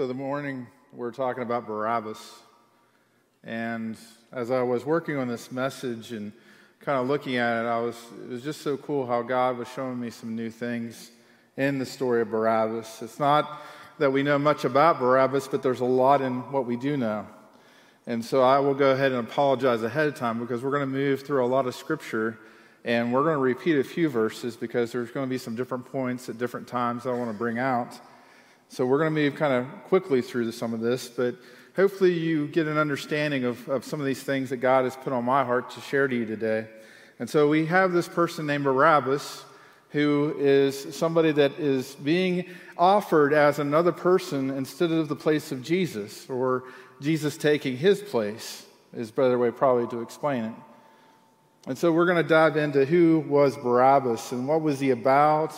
So the morning we're talking about Barabbas, and as I was working on this message and kind of looking at it, it was just so cool how God was showing me some new things in the story of Barabbas. It's not that we know much about Barabbas, but there's a lot in what we do know. And so I will go ahead and apologize ahead of time because we're going to move through a lot of scripture and we're going to repeat a few verses because there's going to be some different points at different times that I want to bring out. So we're going to move kind of quickly through some of this, but hopefully you get an understanding of some of these things that God has put on my heart to share to you today. And so we have this person named Barabbas, who is somebody that is being offered as another person instead of the place of Jesus, or Jesus taking his place is a better way probably to explain it. And so we're going to dive into who was Barabbas and what was he about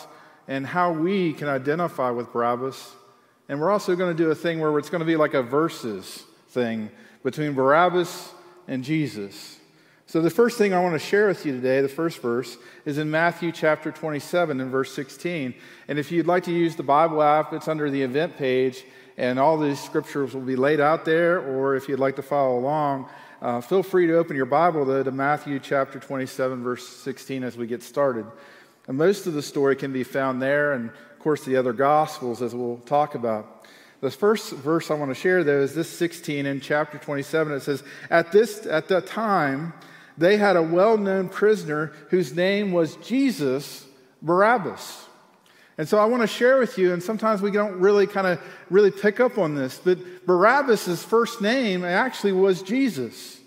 and how we can identify with Barabbas. And we're also going to do a thing where it's going to be like a verses thing between Barabbas and Jesus. So the first thing I want to share with you today, the first verse, is in Matthew chapter 27 and verse 16. And if you'd like to use the Bible app, it's under the event page, and all these scriptures will be laid out there. Or if you'd like to follow along, feel free to open your Bible, though, to Matthew chapter 27, verse 16 as we get started. And most of the story can be found there, and of course the other Gospels, as we'll talk about. The first verse I want to share, though, is this 16 in chapter 27. It says, At that time, they had a well-known prisoner whose name was Jesus, Barabbas. And so I want to share with you, and sometimes we don't really pick up on this, but Barabbas' first name actually was Jesus.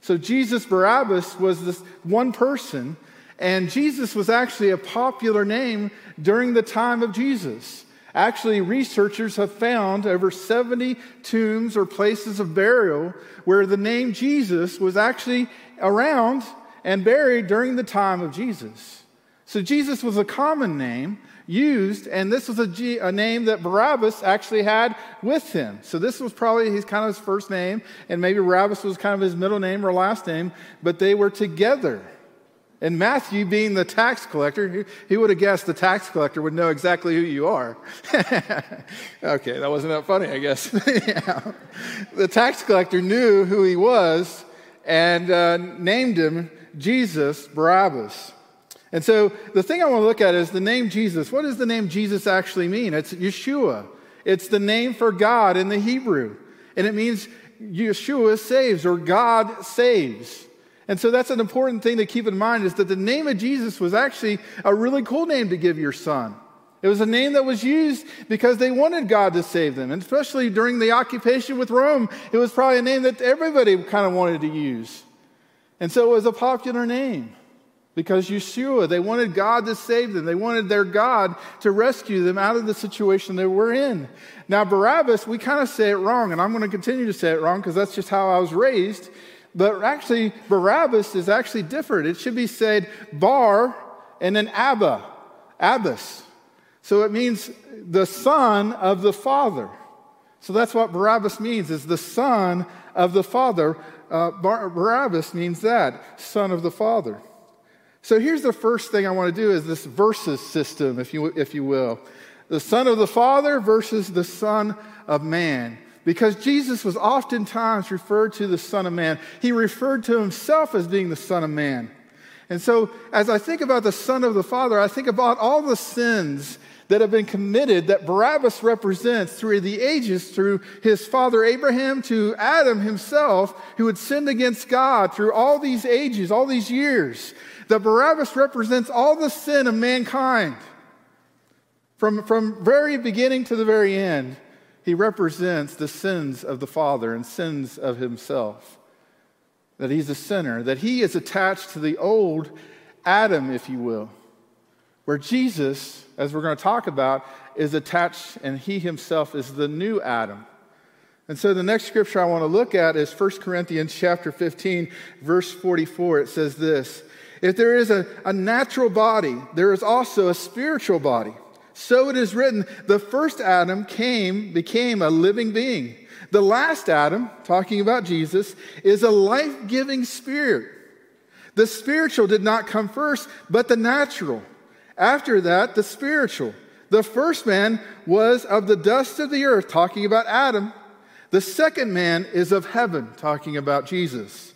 So Jesus Barabbas was this one person. And Jesus was actually a popular name during the time of Jesus. Actually, researchers have found over 70 tombs or places of burial where the name Jesus was actually around and buried during the time of Jesus. So Jesus was a common name used, and this was a name that Barabbas actually had with him. So this was probably his first name, and maybe Barabbas was kind of his middle name or last name, but they were together. And Matthew, being the tax collector, he would have guessed the tax collector would know exactly who you are. Okay, that wasn't that funny, I guess. Yeah. The tax collector knew who he was and named him Jesus Barabbas. And so the thing I want to look at is the name Jesus. What does the name Jesus actually mean? It's Yeshua. It's the name for God in the Hebrew. And it means Yeshua saves, or God saves. And so that's an important thing to keep in mind, is that the name of Jesus was actually a really cool name to give your son. It was a name that was used because they wanted God to save them. And especially during the occupation with Rome, it was probably a name that everybody kind of wanted to use. And so it was a popular name because Yeshua, they wanted God to save them. They wanted their God to rescue them out of the situation they were in. Now Barabbas, we kind of say it wrong, and I'm going to continue to say it wrong because that's just how I was raised. But actually, Barabbas is actually different. It should be said Bar and then Abba, Abbas. So it means the son of the father. So that's what Barabbas means, is the son of the father. Barabbas means that, son of the father. So here's the first thing I want to do is this versus system, if you will. The son of the father versus the son of man. Because Jesus was oftentimes referred to the Son of Man. He referred to himself as being the Son of Man. And so as I think about the Son of the Father, I think about all the sins that have been committed that Barabbas represents through the ages, through his father Abraham to Adam himself, who had sinned against God through all these ages, all these years. That Barabbas represents all the sin of mankind. From very beginning to the very end. He represents the sins of the Father and sins of himself. That he's a sinner. That he is attached to the old Adam, if you will. Where Jesus, as we're going to talk about, is attached and he himself is the new Adam. And so the next scripture I want to look at is 1 Corinthians chapter 15, verse 44. It says this, if there is a natural body, there is also a spiritual body. So it is written, the first Adam became a living being. The last Adam, talking about Jesus, is a life-giving spirit. The spiritual did not come first, but the natural. After that, the spiritual. The first man was of the dust of the earth, talking about Adam. The second man is of heaven, talking about Jesus.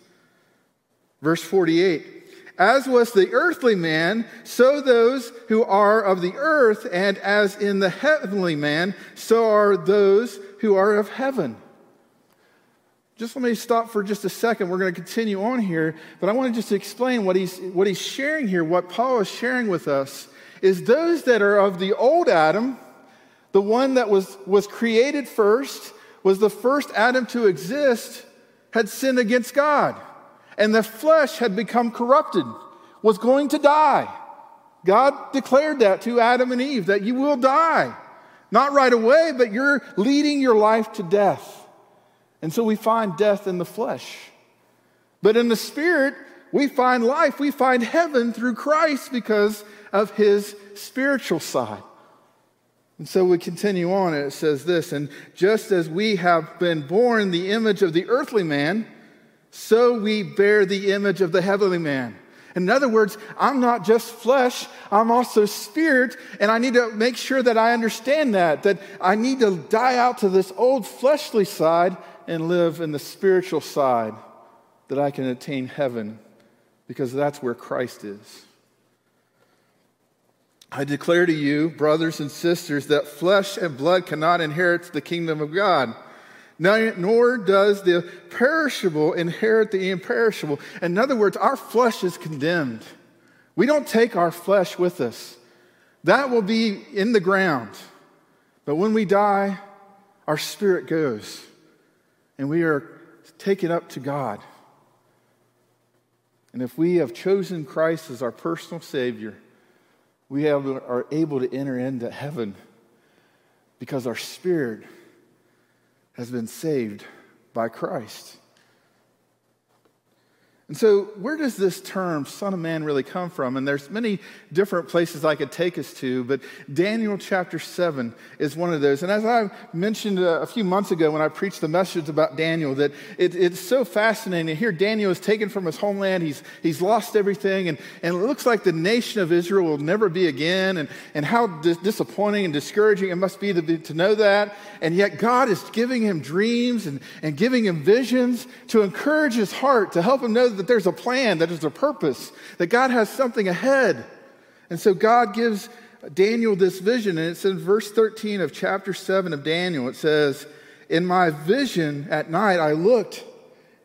Verse 48, as was the earthly man, so those who are of the earth, and as in the heavenly man, so are those who are of heaven. Just let me stop for just a second. We're going to continue on here, but I want to just explain what he's sharing here, what Paul is sharing with us, is those that are of the old Adam, the one that was created first, was the first Adam to exist, had sinned against God. And the flesh had become corrupted, was going to die. God declared that to Adam and Eve, that you will die. Not right away, but you're leading your life to death. And so we find death in the flesh. But in the spirit, we find life. We find heaven through Christ because of his spiritual side. And so we continue on, and it says this, and just as we have been born the image of the earthly man, so we bear the image of the heavenly man. In other words, I'm not just flesh, I'm also spirit, and I need to make sure that I understand that I need to die out to this old fleshly side and live in the spiritual side, that I can attain heaven, because that's where Christ is. I declare to you, brothers and sisters, that flesh and blood cannot inherit the kingdom of God. Nor does the perishable inherit the imperishable. In other words, our flesh is condemned. We don't take our flesh with us. That will be in the ground. But when we die, our spirit goes, and we are taken up to God. And if we have chosen Christ as our personal Savior, we are able to enter into heaven because our spirit has been saved by Christ. And so where does this term Son of Man really come from? And there's many different places I could take us to, but Daniel chapter 7 is one of those. And as I mentioned a few months ago when I preached the message about Daniel, that it's so fascinating. Here Daniel is taken from his homeland. He's lost everything, and it looks like the nation of Israel will never be again, and how disappointing and discouraging it must be to know that. And yet God is giving him dreams and giving him visions to encourage his heart, to help him know that there's a plan, that there's a purpose, that God has something ahead. And so God gives Daniel this vision, and it's in verse 13 of chapter 7 of Daniel. It says, in my vision at night I looked,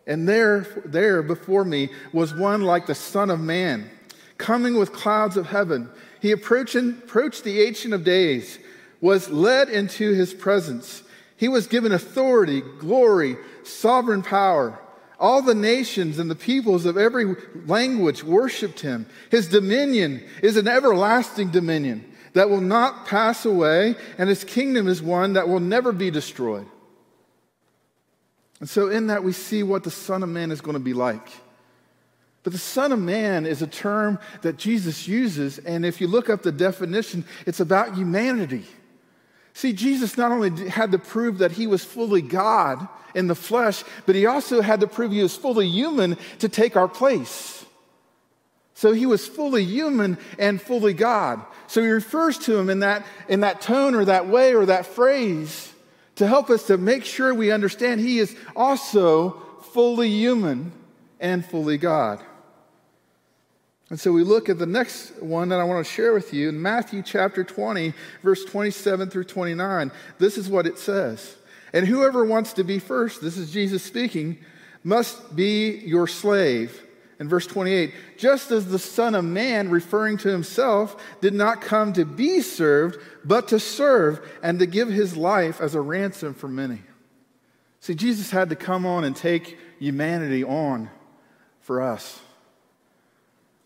and there before me was one like the Son of Man, coming with clouds of heaven. He approached the Ancient of Days, was led into his presence. He was given authority, glory, sovereign power. All the nations and the peoples of every language worshiped him. His dominion is an everlasting dominion that will not pass away, and his kingdom is one that will never be destroyed. And so in that we see what the Son of Man is going to be like. But the Son of Man is a term that Jesus uses, and if you look up the definition, it's about humanity. See, Jesus not only had to prove that he was fully God in the flesh, but he also had to prove he was fully human to take our place. So he was fully human and fully God. So he refers to him in that tone or that way or that phrase to help us to make sure we understand he is also fully human and fully God. And so we look at the next one that I want to share with you in Matthew chapter 20, verse 27 through 29. This is what it says. And whoever wants to be first, this is Jesus speaking, must be your slave. In verse 28, just as the Son of Man, referring to himself, did not come to be served, but to serve and to give his life as a ransom for many. See, Jesus had to come on and take humanity on for us.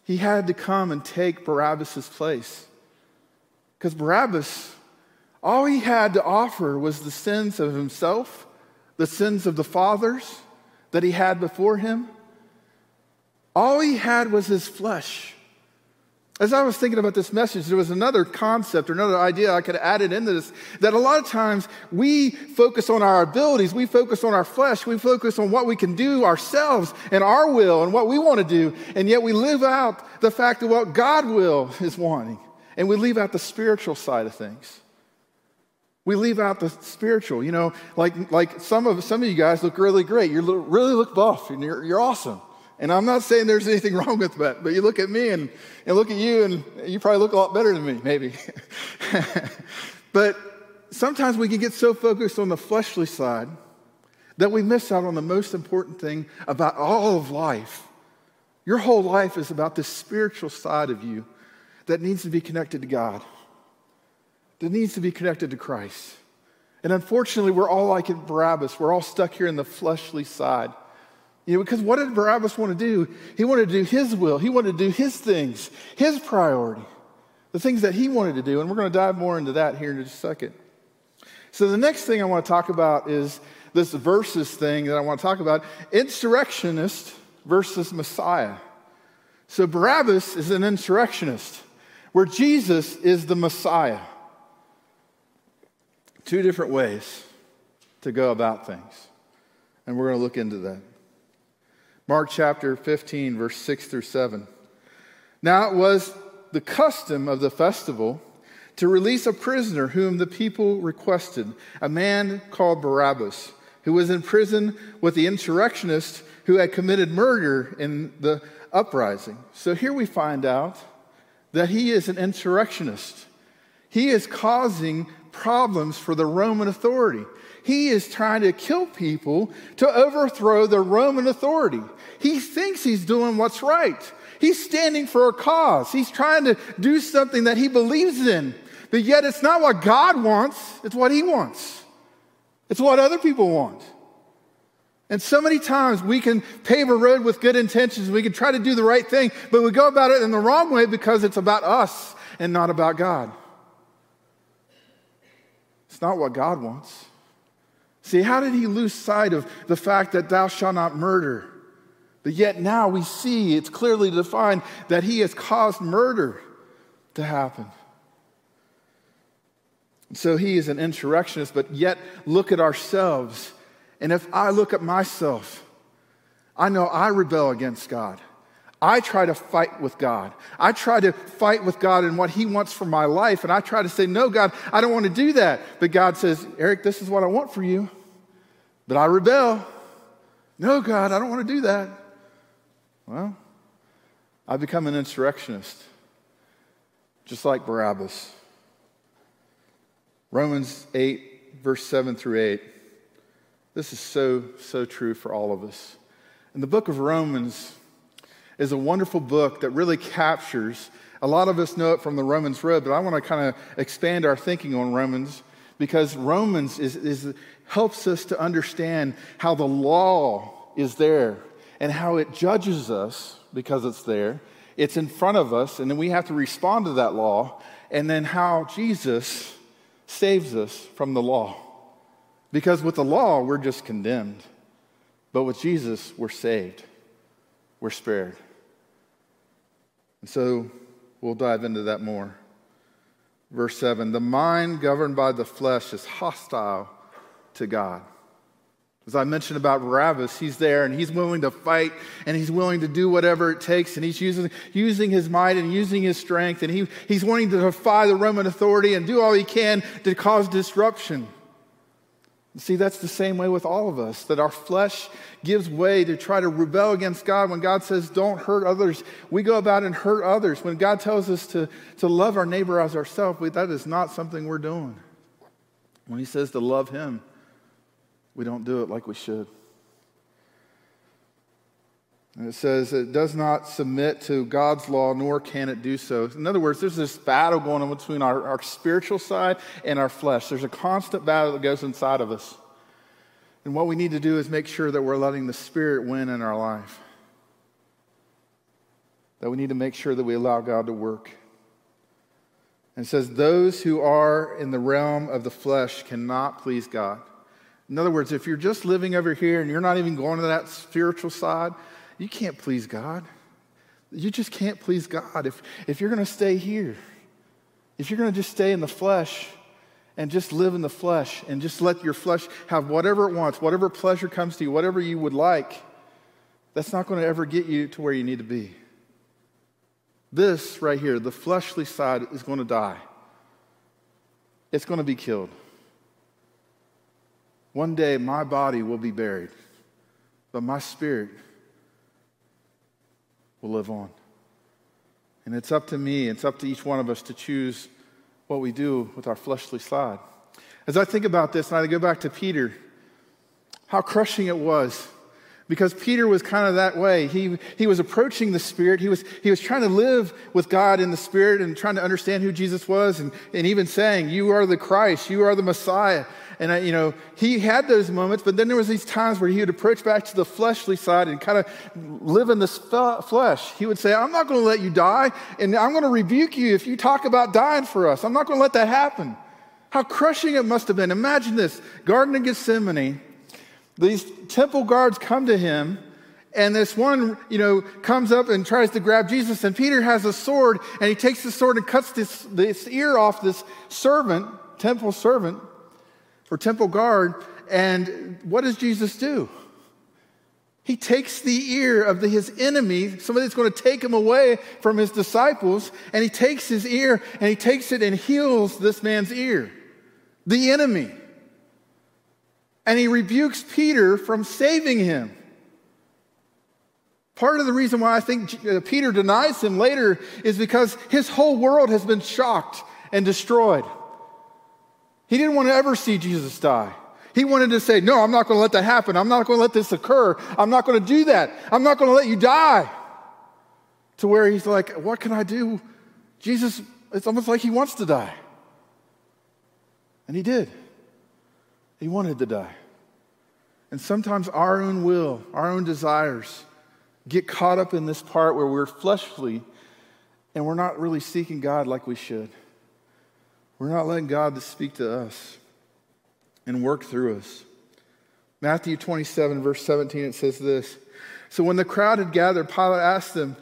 He had to come and take Barabbas' place. Because Barabbas, all he had to offer was the sins of himself, the sins of the fathers that he had before him. All he had was his flesh. As I was thinking about this message, there was another concept or another idea I could have added into this, that a lot of times we focus on our abilities, we focus on our flesh, we focus on what we can do ourselves and our will and what we want to do, and yet we live out the fact of what God will is wanting And we leave out the spiritual side of things. We leave out the spiritual, you know, like some of you guys look really great. You really look buff and you're awesome. And I'm not saying there's anything wrong with that, but you look at me and look at you and you probably look a lot better than me, maybe. But sometimes we can get so focused on the fleshly side that we miss out on the most important thing about all of life. Your whole life is about this spiritual side of you that needs to be connected to God, that needs to be connected to Christ. And unfortunately, we're all like in Barabbas. We're all stuck here in the fleshly side. You know, because what did Barabbas want to do? He wanted to do his will. He wanted to do his things, his priority, the things that he wanted to do. And we're going to dive more into that here in just a second. So the next thing I want to talk about is this versus thing that I want to talk about, insurrectionist versus Messiah. So Barabbas is an insurrectionist, where Jesus is the Messiah. Two different ways to go about things. And we're going to look into that. Mark chapter 15, verse 6 through 7. Now it was the custom of the festival to release a prisoner whom the people requested, a man called Barabbas, who was in prison with the insurrectionists who had committed murder in the uprising. So here we find out that he is an insurrectionist. He is causing problems for the Roman authority. He is trying to kill people to overthrow the Roman authority. He thinks he's doing what's right. He's standing for a cause. He's trying to do something that he believes in. But yet it's not what God wants. It's what he wants. It's what other people want. And so many times we can pave a road with good intentions. We can try to do the right thing, but we go about it in the wrong way because it's about us and not about God. It's not what God wants. See, how did he lose sight of the fact that thou shalt not murder? But yet now we see it's clearly defined that he has caused murder to happen. And so he is an insurrectionist, but yet look at ourselves. And if I look at myself, I know I rebel against God. I try to fight with God. I try to fight with God and what he wants for my life. And I try to say, no, God, I don't want to do that. But God says, Eric, this is what I want for you. But I rebel. No, God, I don't want to do that. Well, I become an insurrectionist, just like Barabbas. Romans 8, verse 7 through 8. This is so true for all of us. In the book of Romans is a wonderful book that really captures, a lot of us know it from the Romans Road, but I want to kind of expand our thinking on Romans, because Romans helps us to understand how the law is there and how it judges us because it's there. It's in front of us, and then we have to respond to that law, and then how Jesus saves us from the law. Because with the law, we're just condemned. But with Jesus, we're saved. We're spared. And so we'll dive into that more. Verse 7, the mind governed by the flesh is hostile to God. As I mentioned about Barabbas, he's there and he's willing to fight and he's willing to do whatever it takes, and he's using his might and using his strength, and he's wanting to defy the Roman authority and do all he can to cause disruption. See, that's the same way with all of us, that our flesh gives way to try to rebel against God. When God says, don't hurt others, we go about and hurt others. When God tells us to love our neighbor as ourselves, that is not something we're doing. When he says to love him, we don't do it like we should. And it says, it does not submit to God's law, nor can it do so. In other words, there's this battle going on between our spiritual side and our flesh. There's a constant battle that goes inside of us. And what we need to do is make sure that we're letting the Spirit win in our life. That we need to make sure that we allow God to work. And it says, those who are in the realm of the flesh cannot please God. In other words, if you're just living over here and you're not even going to that spiritual side, you can't please God. You just can't please God if you're going to stay here. If you're going to just stay in the flesh and just live in the flesh and just let your flesh have whatever it wants, whatever pleasure comes to you, whatever you would like, that's not going to ever get you to where you need to be. This right here, the fleshly side, is going to die. It's going to be killed. One day my body will be buried, but my spirit will live on. And it's up to me, it's up to each one of us to choose what we do with our fleshly side. As I think about this, and I go back to Peter, how crushing it was. Because Peter was kind of that way. He was approaching the Spirit. He was trying to live with God in the Spirit and trying to understand who Jesus was and even saying, you are the Christ, you are the Messiah. And, he had those moments, but then there was these times where he would approach back to the fleshly side and kind of live in the flesh. He would say, I'm not going to let you die, and I'm going to rebuke you if you talk about dying for us. I'm not going to let that happen. How crushing it must have been. Imagine this, Garden of Gethsemane. These temple guards come to him, and this one, comes up and tries to grab Jesus, and Peter has a sword, and he takes the sword and cuts this ear off this temple guard, and what does Jesus do? He takes the ear of his enemy, somebody that's going to take him away from his disciples, and he takes his ear, and he takes it and heals this man's ear, the enemy. And he rebukes Peter from saving him. Part of the reason why I think Peter denies him later is because his whole world has been shocked and destroyed. He didn't want to ever see Jesus die. He wanted to say, no, I'm not going to let that happen. I'm not going to let this occur. I'm not going to do that. I'm not going to let you die. To where he's like, what can I do? Jesus, it's almost like he wants to die. And he did. He wanted to die. And sometimes our own will, our own desires get caught up in this part where we're fleshly and we're not really seeking God like we should. We're not letting God to speak to us and work through us. Matthew 27, verse 17, it says this. So when the crowd had gathered, Pilate asked them,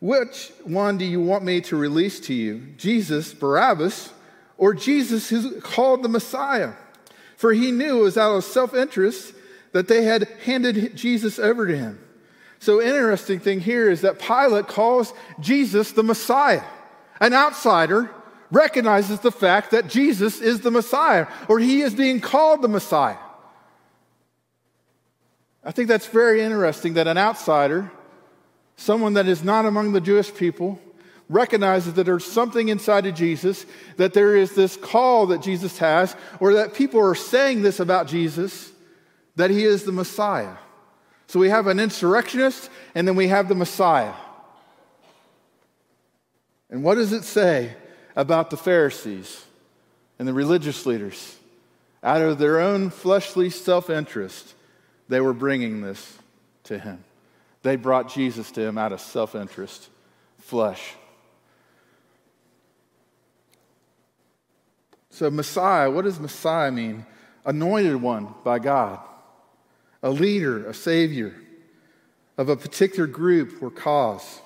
which one do you want me to release to you? Jesus, Barabbas, or Jesus who's called the Messiah? For he knew it was out of self-interest that they had handed Jesus over to him. So interesting thing here is that Pilate calls Jesus the Messiah. An outsider recognizes the fact that Jesus is the Messiah, or he is being called the Messiah. I think that's very interesting that an outsider, someone that is not among the Jewish people, recognizes that there's something inside of Jesus, that there is this call that Jesus has, or that people are saying this about Jesus, that he is the Messiah. So we have an insurrectionist, and then we have the Messiah. And what does it say about the Pharisees and the religious leaders? Out of their own fleshly self-interest, they were bringing this to him. They brought Jesus to him out of self-interest, flesh. So Messiah, what does Messiah mean? Anointed one by God, a leader, a savior of a particular group or cause.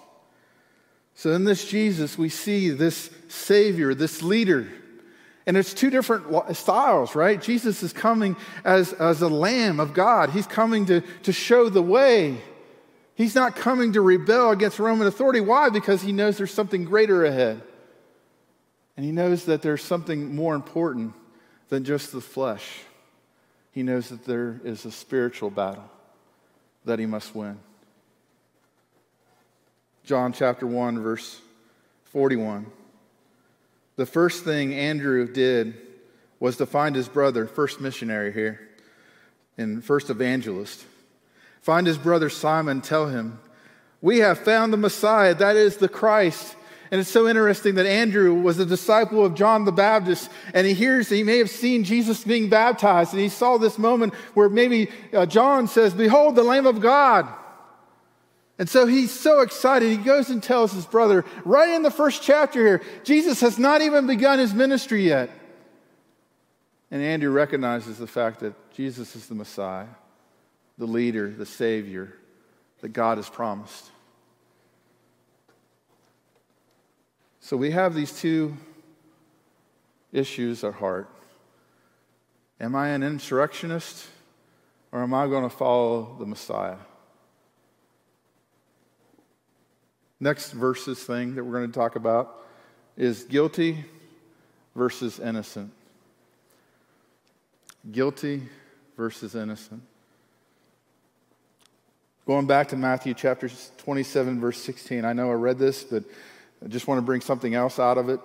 So in this Jesus, we see this savior, this leader. And it's two different styles, right? Jesus is coming as a lamb of God. He's coming to show the way. He's not coming to rebel against Roman authority. Why? Because he knows there's something greater ahead. And he knows that there's something more important than just the flesh. He knows that there is a spiritual battle that he must win. John chapter 1, verse 41. The first thing Andrew did was to find his brother, first missionary here, and first evangelist. Find his brother Simon, tell him, we have found the Messiah, that is the Christ. And it's so interesting that Andrew was a disciple of John the Baptist, and he may have seen Jesus being baptized, and he saw this moment where maybe John says, behold, the Lamb of God. And so he's so excited, he goes and tells his brother, right in the first chapter here, Jesus has not even begun his ministry yet. And Andrew recognizes the fact that Jesus is the Messiah, the leader, the Savior that God has promised. So we have these two issues at heart. Am I an insurrectionist, or am I going to follow the Messiah? next verses thing that we're going to talk about is guilty versus innocent. Guilty versus innocent. Going back to Matthew chapter 27, verse 16. I know I read this, but I just want to bring something else out of it.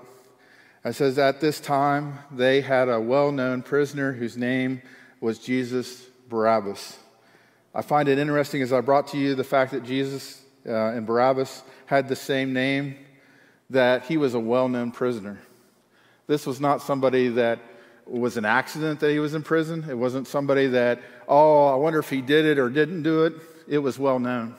It says, at this time, they had a well-known prisoner whose name was Jesus, Barabbas. I find it interesting, as I brought to you the fact that Jesus and Barabbas had the same name, that he was a well-known prisoner. This was not somebody that was an accident that he was in prison. It wasn't somebody that, oh, I wonder if he did it or didn't do it. It was well known.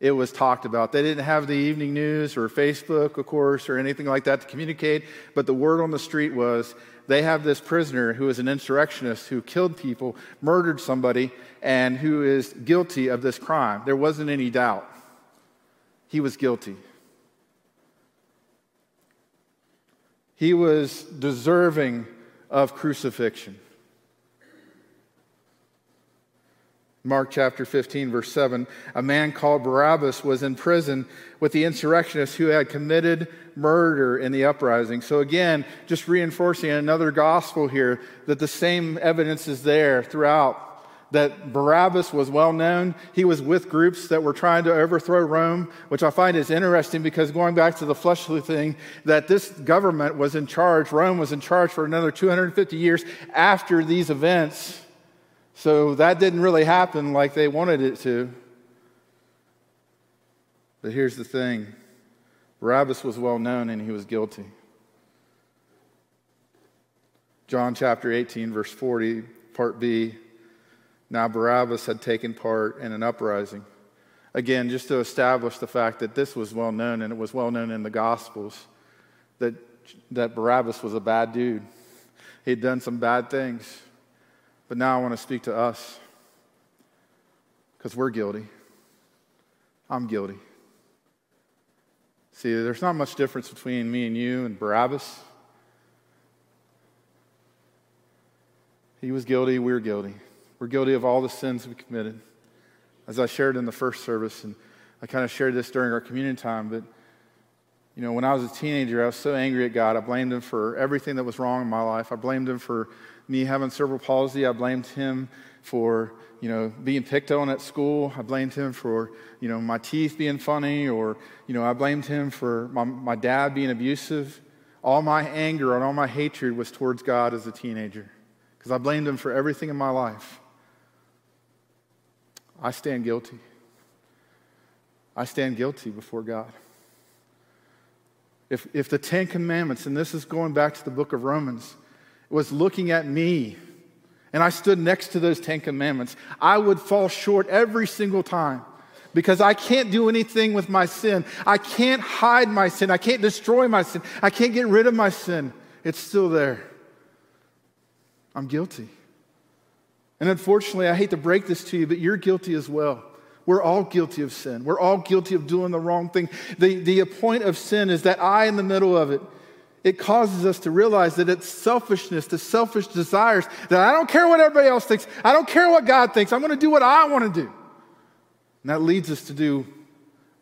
It was talked about. They didn't have the evening news or Facebook, of course, or anything like that to communicate, but the word on the street was they have this prisoner who is an insurrectionist, who killed people, murdered somebody, and who is guilty of this crime. There wasn't any doubt. He was guilty. He was deserving of crucifixion. Mark chapter 15, verse 7, a man called Barabbas was in prison with the insurrectionists who had committed murder in the uprising. So again, just reinforcing another gospel here, that the same evidence is there throughout, that Barabbas was well known. He was with groups that were trying to overthrow Rome, which I find is interesting because going back to the fleshly thing, that this government was in charge, Rome was in charge for another 250 years after these events. So that didn't really happen like they wanted it to. But here's the thing. Barabbas was well known and he was guilty. John chapter 18, verse 40, part B. Now Barabbas had taken part in an uprising. Again, just to establish the fact that this was well known, and it was well known in the Gospels, that Barabbas was a bad dude. He'd done some bad things. But now I want to speak to us, because we're guilty. I'm guilty. See, there's not much difference between me and you and Barabbas. He was guilty, we're guilty. We're guilty of all the sins we committed. As I shared in the first service, and I kind of shared this during our communion time, but you know, when I was a teenager, I was so angry at God. I blamed him for everything that was wrong in my life. I blamed him for me having cerebral palsy. I blamed him for, you know, being picked on at school. I blamed him for, you know, my teeth being funny, or, you know, I blamed him for my dad being abusive. All my anger and all my hatred was towards God as a teenager, because I blamed him for everything in my life. I stand guilty. I stand guilty before God. If the Ten Commandments, and this is going back to the book of Romans, was looking at me, and I stood next to those Ten Commandments, I would fall short every single time, because I can't do anything with my sin. I can't hide my sin. I can't destroy my sin. I can't get rid of my sin. It's still there. I'm guilty. And unfortunately, I hate to break this to you, but you're guilty as well. We're all guilty of sin. We're all guilty of doing the wrong thing. The point of sin is that I in the middle of it. It causes us to realize that it's selfishness, the selfish desires, that I don't care what everybody else thinks. I don't care what God thinks. I'm going to do what I want to do. And that leads us to do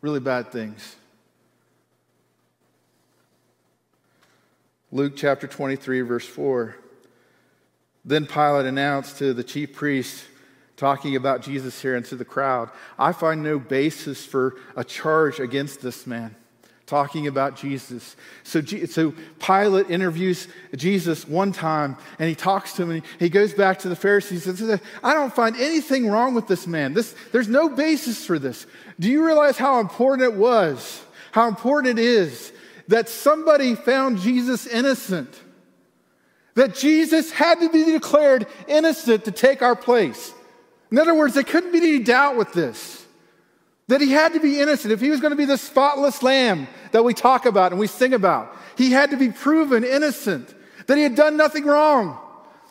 really bad things. Luke chapter 23, verse 4. Then Pilate announced to the chief priests, talking about Jesus here and to the crowd, I find no basis for a charge against this man. Talking about Jesus. So Pilate interviews Jesus one time, and he talks to him, and he goes back to the Pharisees and says, I don't find anything wrong with this man. There's no basis for this. Do you realize how important it was, how important it is that somebody found Jesus innocent? That Jesus had to be declared innocent to take our place. In other words, there couldn't be any doubt with this. That he had to be innocent. If he was going to be the spotless lamb that we talk about and we sing about, he had to be proven innocent, that he had done nothing wrong.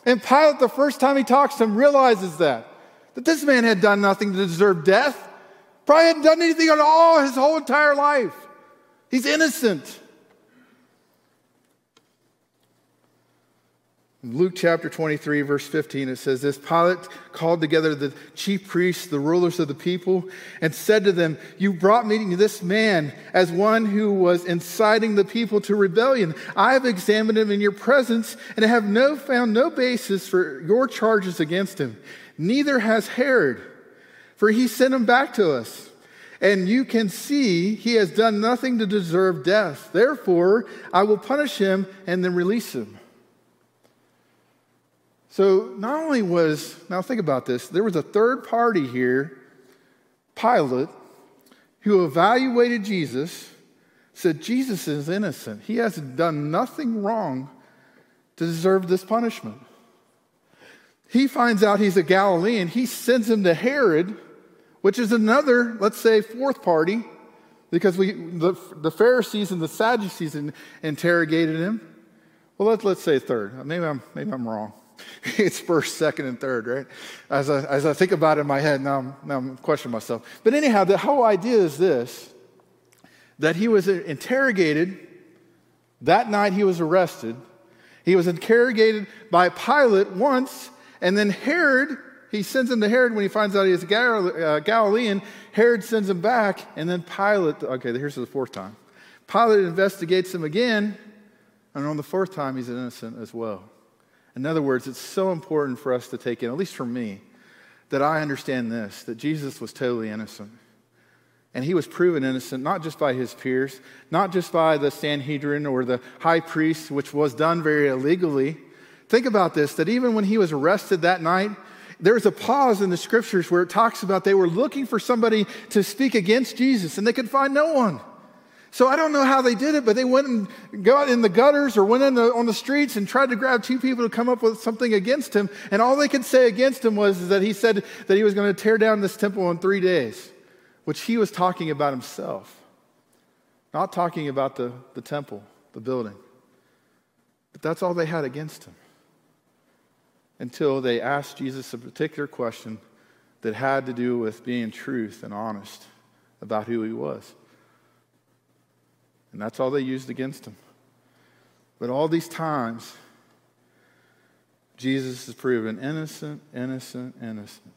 And Pilate, the first time he talks to him, realizes that this man had done nothing to deserve death. Probably hadn't done anything at all his whole entire life. He's innocent. Luke chapter 23, verse 15, it says this: Pilate called together the chief priests, the rulers of the people, and said to them, "You brought me this man as one who was inciting the people to rebellion. I have examined him in your presence and have found no basis for your charges against him. Neither has Herod, for he sent him back to us. And you can see he has done nothing to deserve death. Therefore, I will punish him and then release him." So not only was, now think about this, there was a third party here, Pilate, who evaluated Jesus, said Jesus is innocent. He has done nothing wrong to deserve this punishment. He finds out he's a Galilean. He sends him to Herod, which is another, let's say, fourth party, because the Pharisees and the Sadducees interrogated him. Well, let's say third. Maybe I'm wrong. It's first, second, and third, right? As I think about it in my head, now I'm questioning myself. But anyhow, the whole idea is this: that he was interrogated that night. He was arrested. He was interrogated by Pilate once, and then Herod. He sends him to Herod when he finds out he's a Galilean. Herod sends him back, and then Pilate, okay, here's the fourth time. Pilate investigates him again, and on the fourth time, he's innocent as well. In other words, it's so important for us to take in, at least for me, that I understand this, that Jesus was totally innocent. And he was proven innocent, not just by his peers, not just by the Sanhedrin or the high priest, which was done very illegally. Think about this, that even when he was arrested that night, there's a pause in the scriptures where it talks about they were looking for somebody to speak against Jesus, and they could find no one. So I don't know how they did it, but they went and got in the gutters or went on the streets and tried to grab two people to come up with something against him. And all they could say against him was that he said that he was going to tear down this temple in 3 days, which he was talking about himself, not talking about the temple, the building. But that's all they had against him, until they asked Jesus a particular question that had to do with being truth and honest about who he was. And that's all they used against him. But all these times, Jesus is proven innocent, innocent, innocent.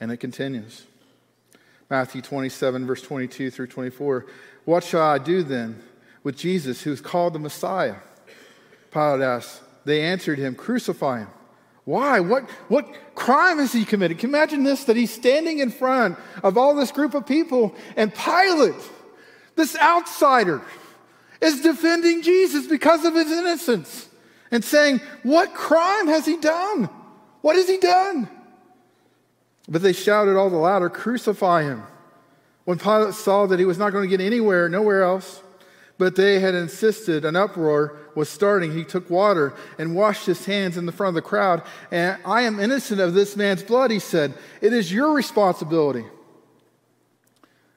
And it continues. Matthew 27, verse 22 through 24. "What shall I do then with Jesus, who is called the Messiah?" Pilate asked. They answered him, "Crucify him." Why? What crime has he committed? Can you imagine this, that he's standing in front of all this group of people, and Pilate, this outsider, is defending Jesus because of his innocence and saying, what crime has he done? What has he done? But they shouted all the louder, "Crucify him." When Pilate saw that he was not going to get nowhere else, but they had insisted, an uproar was starting. He took water and washed his hands in the front of the crowd. "And I am innocent of this man's blood," he said. "It is your responsibility."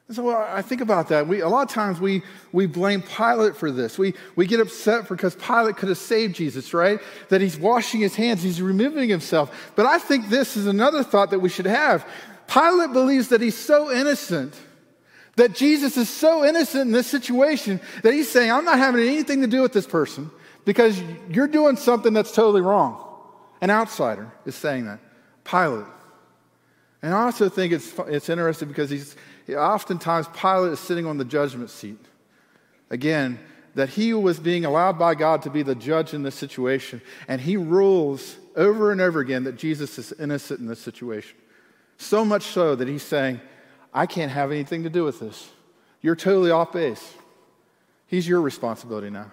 And so I think about that. A lot of times we blame Pilate for this. We get upset because Pilate could have saved Jesus, right? That he's washing his hands, he's removing himself. But I think this is another thought that we should have. Pilate believes that he's so innocent, that Jesus is so innocent in this situation, that he's saying, I'm not having anything to do with this person because you're doing something that's totally wrong. An outsider is saying that, Pilate. And I also think it's interesting because oftentimes Pilate is sitting on the judgment seat. Again, that he was being allowed by God to be the judge in this situation. And he rules over and over again that Jesus is innocent in this situation. So much so that he's saying, I can't have anything to do with this. You're totally off base. He's your responsibility now.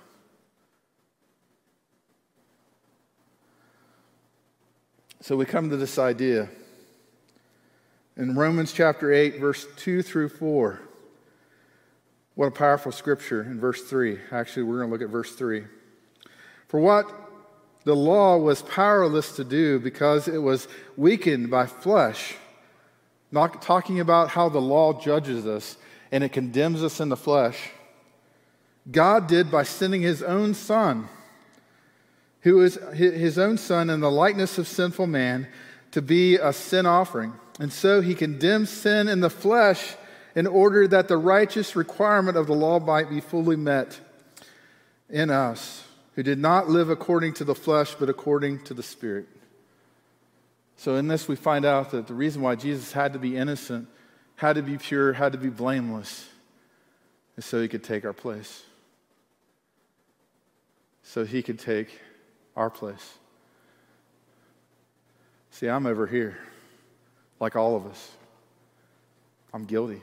So we come to this idea. In Romans chapter 8, verse 2 through 4, what a powerful scripture in verse 3. Actually, we're going to look at verse 3. "For what the law was powerless to do because it was weakened by flesh," not talking about how the law judges us and it condemns us in the flesh, "God did by sending his own son, who is his own son in the likeness of sinful man, to be a sin offering. And so he condemned sin in the flesh in order that the righteous requirement of the law might be fully met in us who did not live according to the flesh, but according to the Spirit. So in this, we find out that the reason why Jesus had to be innocent, had to be pure, had to be blameless, is so he could take our place. So he could take our place. See, I'm over here, like all of us. I'm guilty.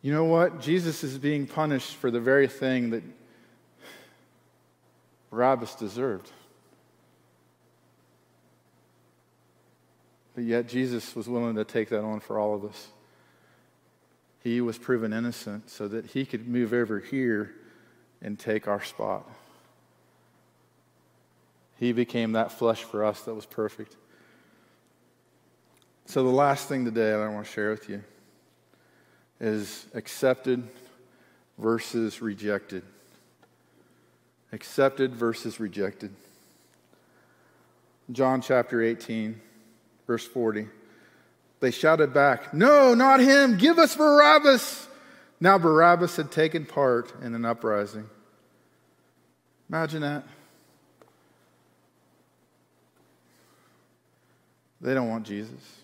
You know what? Jesus is being punished for the very thing that Barabbas deserved. But yet Jesus was willing to take that on for all of us. He was proven innocent so that he could move over here and take our spot. He became that flesh for us that was perfect. So the last thing today that I want to share with you is accepted versus rejected. Accepted versus rejected. John chapter 18, verse 40. They shouted back, "No, not him! Give us Barabbas!" Now Barabbas had taken part in an uprising. Imagine that. They don't want Jesus.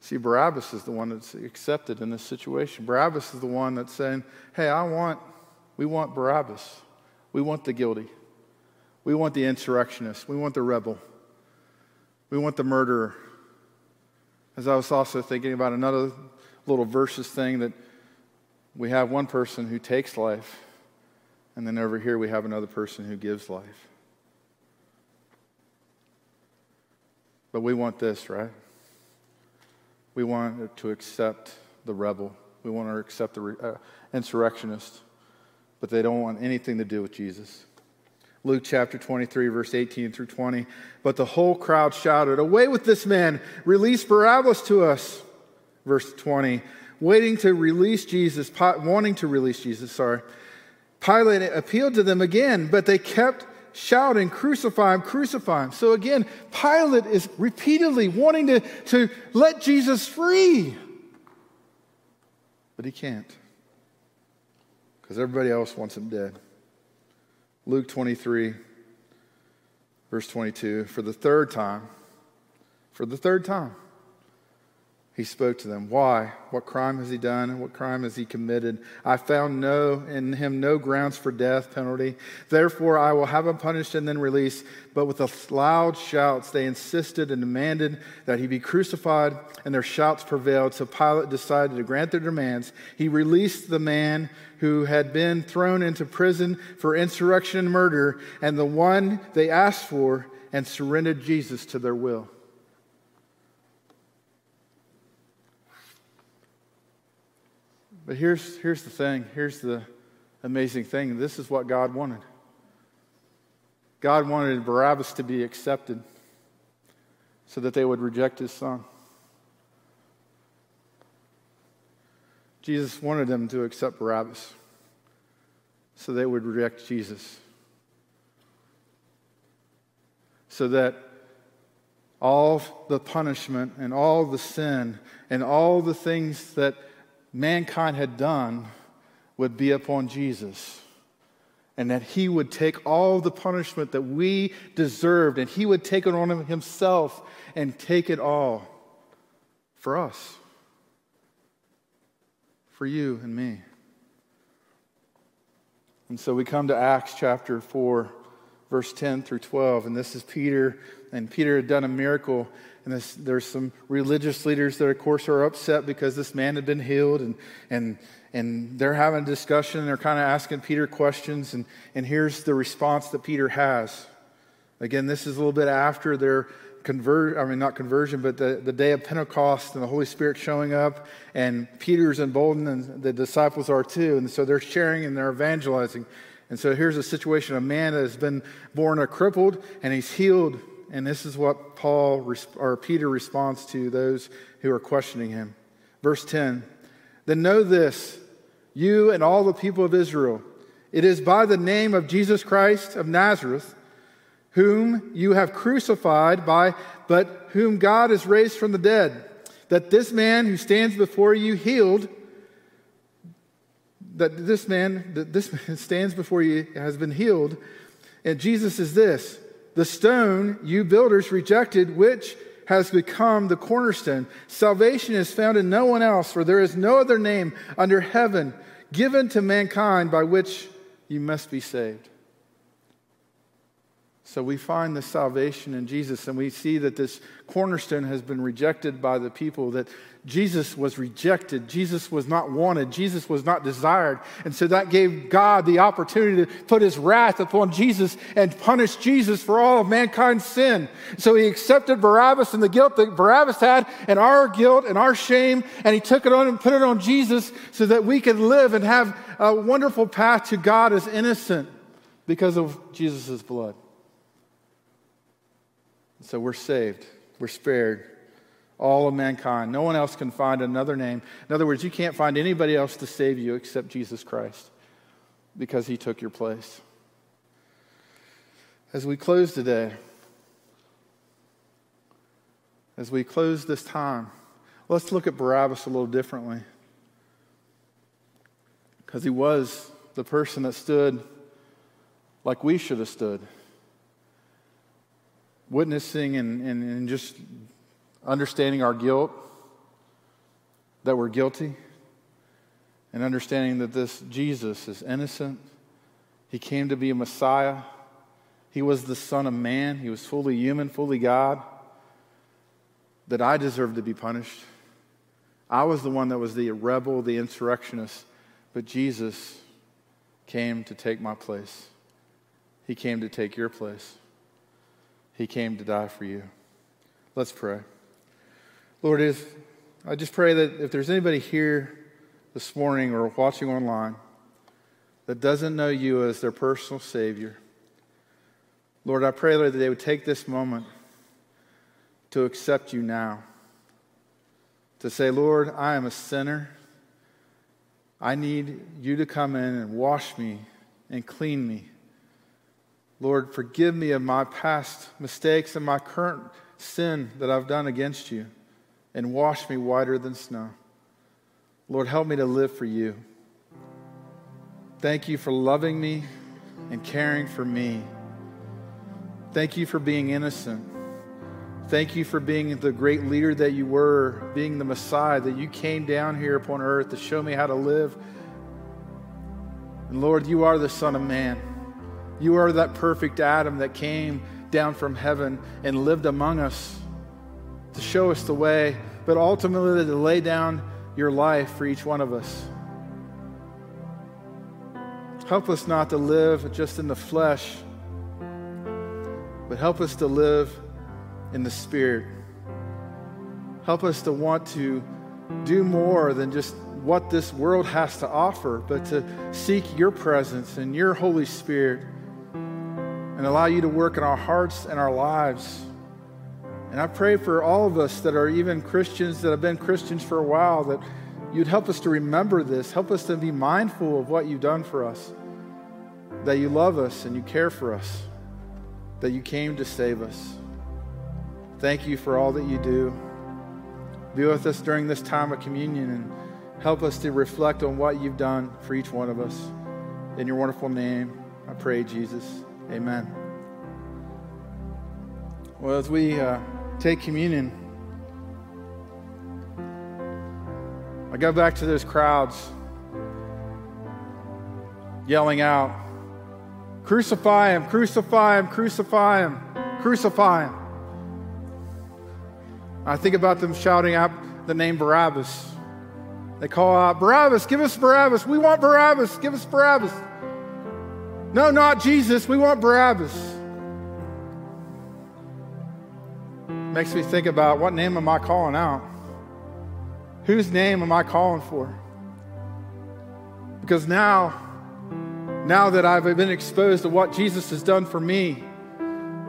See, Barabbas is the one that's accepted in this situation. Barabbas is the one that's saying, hey, we want Barabbas. We want the guilty. We want the insurrectionist. We want the rebel. We want the murderer. As I was also thinking about another little verses thing, that we have one person who takes life, and then over here we have another person who gives life. But we want this, right? We want to accept the rebel. We want to accept the insurrectionist. But they don't want anything to do with Jesus. Luke chapter 23, verse 18 through 20. But the whole crowd shouted, "Away with this man! Release Barabbas to us!" Verse 20. Wanting to release Jesus, Pilate appealed to them again, but they kept shouting, "Crucify him, crucify him." So again, Pilate is repeatedly wanting to let Jesus free. But he can't, because everybody else wants him dead. Luke 23, verse 22, for the third time, he spoke to them. "Why? What crime has he done? What crime has he committed? I found in him no grounds for death penalty. Therefore, I will have him punished and then released." But with loud shouts, they insisted and demanded that he be crucified, and their shouts prevailed. So Pilate decided to grant their demands. He released the man who had been thrown into prison for insurrection and murder, and the one they asked for, and surrendered Jesus to their will. But here's the thing. Here's the amazing thing. This is what God wanted. God wanted Barabbas to be accepted so that they would reject his son. Jesus wanted them to accept Barabbas so they would reject Jesus. So that all the punishment and all the sin and all the things that mankind had done would be upon Jesus, and that he would take all the punishment that we deserved, and he would take it on himself and take it all for us, for you and me. And so we come to Acts chapter 4, verse 10 through 12, and this is Peter, and Peter had done a miracle. And there's some religious leaders that, of course, are upset because this man had been healed. And they're having a discussion. And they're kind of asking Peter questions. And here's the response that Peter has. Again, this is a little bit after their the day of Pentecost and the Holy Spirit showing up. And Peter's emboldened, and the disciples are too. And so they're sharing and they're evangelizing. And so here's a situation, a man that has been born a crippled, and he's healed. And this is what Peter responds to those who are questioning him. Verse 10, "Then know this, you and all the people of Israel, it is by the name of Jesus Christ of Nazareth, whom you have crucified, but whom God has raised from the dead, that this man who stands before you healed, that this man stands before you has been healed. And Jesus is this, the stone you builders rejected, which has become the cornerstone. Salvation is found in no one else, for there is no other name under heaven given to mankind by which you must be saved. So we find the salvation in Jesus, and we see that this cornerstone has been rejected by the people, that Jesus was rejected. Jesus was not wanted. Jesus was not desired. And so that gave God the opportunity to put his wrath upon Jesus and punish Jesus for all of mankind's sin. So he accepted Barabbas and the guilt that Barabbas had and our guilt and our shame, and he took it on and put it on Jesus so that we could live and have a wonderful path to God as innocent because of Jesus' blood. So we're saved. We're spared. All of mankind. No one else can find another name. In other words, you can't find anybody else to save you except Jesus Christ, because he took your place. As we close today, as we close this time, let's look at Barabbas a little differently, because he was the person that stood like we should have stood, witnessing and just understanding our guilt, that we're guilty, and understanding that this Jesus is innocent. He came to be a Messiah. He was the Son of Man. He was fully human, fully God, that I deserved to be punished. I was the one that was the rebel, the insurrectionist, but Jesus came to take my place. He came to take your place. He came to die for you. Let's pray. Lord, I just pray that if there's anybody here this morning or watching online that doesn't know you as their personal Savior, Lord, I pray, Lord, that they would take this moment to accept you now, to say, Lord, I am a sinner. I need you to come in and wash me and clean me. Lord, forgive me of my past mistakes and my current sin that I've done against you, and wash me whiter than snow. Lord, help me to live for you. Thank you for loving me and caring for me. Thank you for being innocent. Thank you for being the great leader that you were, being the Messiah, that you came down here upon earth to show me how to live. And Lord, you are the Son of Man. You are that perfect Adam that came down from heaven and lived among us to show us the way, but ultimately to lay down your life for each one of us. Help us not to live just in the flesh, but help us to live in the Spirit. Help us to want to do more than just what this world has to offer, but to seek your presence and your Holy Spirit, and allow you to work in our hearts and our lives. And I pray for all of us that are even Christians, that have been Christians for a while, that you'd help us to remember this. Help us to be mindful of what you've done for us, that you love us and you care for us, that you came to save us. Thank you for all that you do. Be with us during this time of communion, and help us to reflect on what you've done for each one of us. In your wonderful name, I pray, Jesus. Amen. Well, as we take communion, I go back to those crowds yelling out, "Crucify him, crucify him, crucify him, crucify him." I think about them shouting out the name Barabbas. They call out, "Barabbas, give us Barabbas. We want Barabbas, give us Barabbas." No, not Jesus. We want Barabbas. Makes me think about, what name am I calling out? Whose name am I calling for? Because now that I've been exposed to what Jesus has done for me,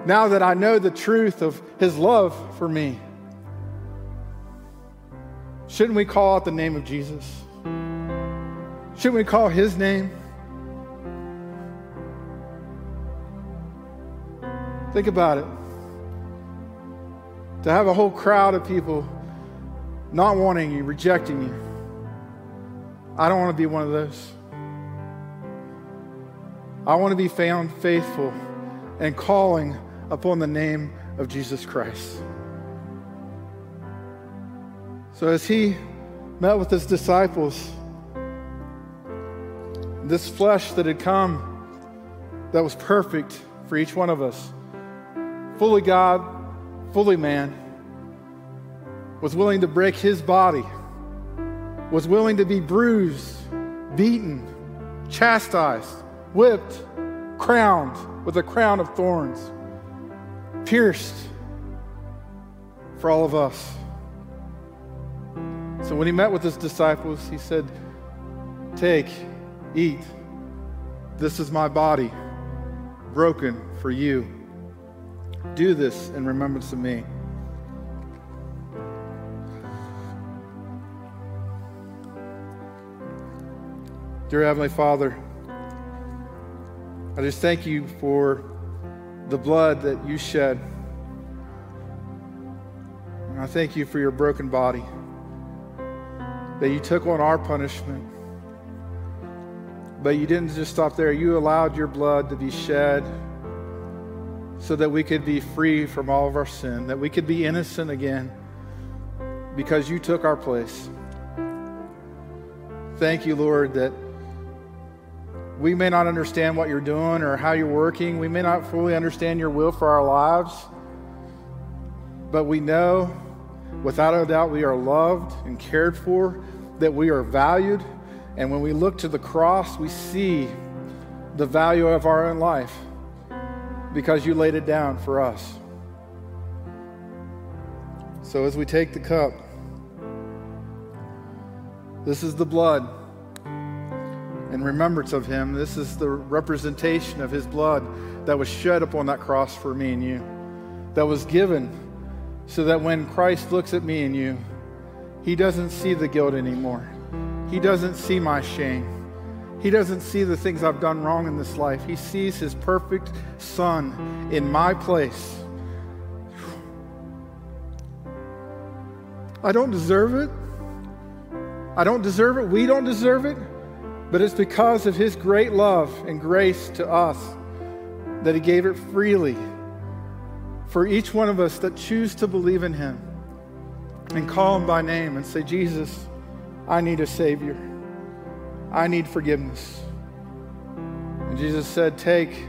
now that I know the truth of his love for me, shouldn't we call out the name of Jesus? Shouldn't we call his name? Think about it. To have a whole crowd of people not wanting you, rejecting you. I don't want to be one of those. I want to be found faithful and calling upon the name of Jesus Christ. So as he met with his disciples, this flesh that had come, that was perfect for each one of us, fully God, fully man, was willing to break his body, was willing to be bruised, beaten, chastised, whipped, crowned with a crown of thorns, pierced for all of us. So when he met with his disciples, he said, "Take, eat. This is my body, broken for you. Do this in remembrance of me." Dear Heavenly Father, I just thank you for the blood that you shed. And I thank you for your broken body, that you took on our punishment. But you didn't just stop there. You allowed your blood to be shed so that we could be free from all of our sin, that we could be innocent again because you took our place. Thank you, Lord, that we may not understand what you're doing or how you're working. We may not fully understand your will for our lives, but we know without a doubt we are loved and cared for, that we are valued. And when we look to the cross, we see the value of our own life because you laid it down for us. So as we take the cup, this is the blood in remembrance of him. This is the representation of his blood that was shed upon that cross for me and you, that was given so that when Christ looks at me and you, he doesn't see the guilt anymore. He doesn't see my shame. He doesn't see the things I've done wrong in this life. He sees his perfect son in my place. I don't deserve it. I don't deserve it. We don't deserve it. But it's because of his great love and grace to us that he gave it freely for each one of us that choose to believe in him and call him by name and say, "Jesus, I need a Savior. I need forgiveness." And Jesus said, "Take,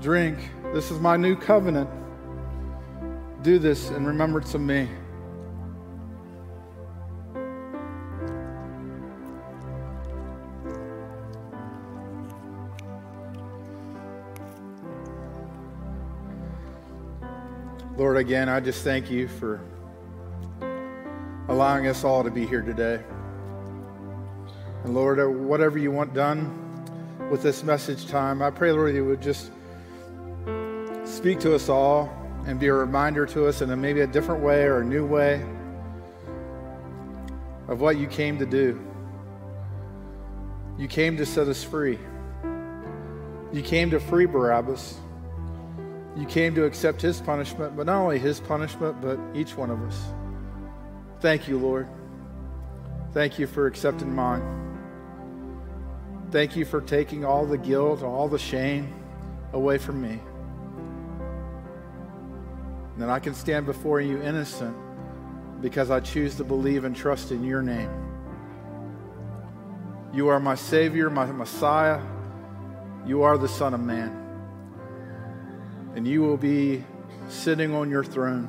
drink. This is my new covenant. Do this in remembrance of me." Lord, again, I just thank you for allowing us all to be here today. And Lord, whatever you want done with this message time, I pray, Lord, you would just speak to us all and be a reminder to us in a maybe a different way or a new way of what you came to do. You came to set us free. You came to free Barabbas. You came to accept his punishment, but not only his punishment, but each one of us. Thank you, Lord. Thank you for accepting mine. Thank you for taking all the guilt, all the shame away from me. And that I can stand before you innocent because I choose to believe and trust in your name. You are my Savior, my Messiah. You are the Son of Man. And you will be sitting on your throne,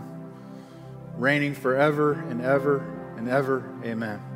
reigning forever and ever and ever. Amen.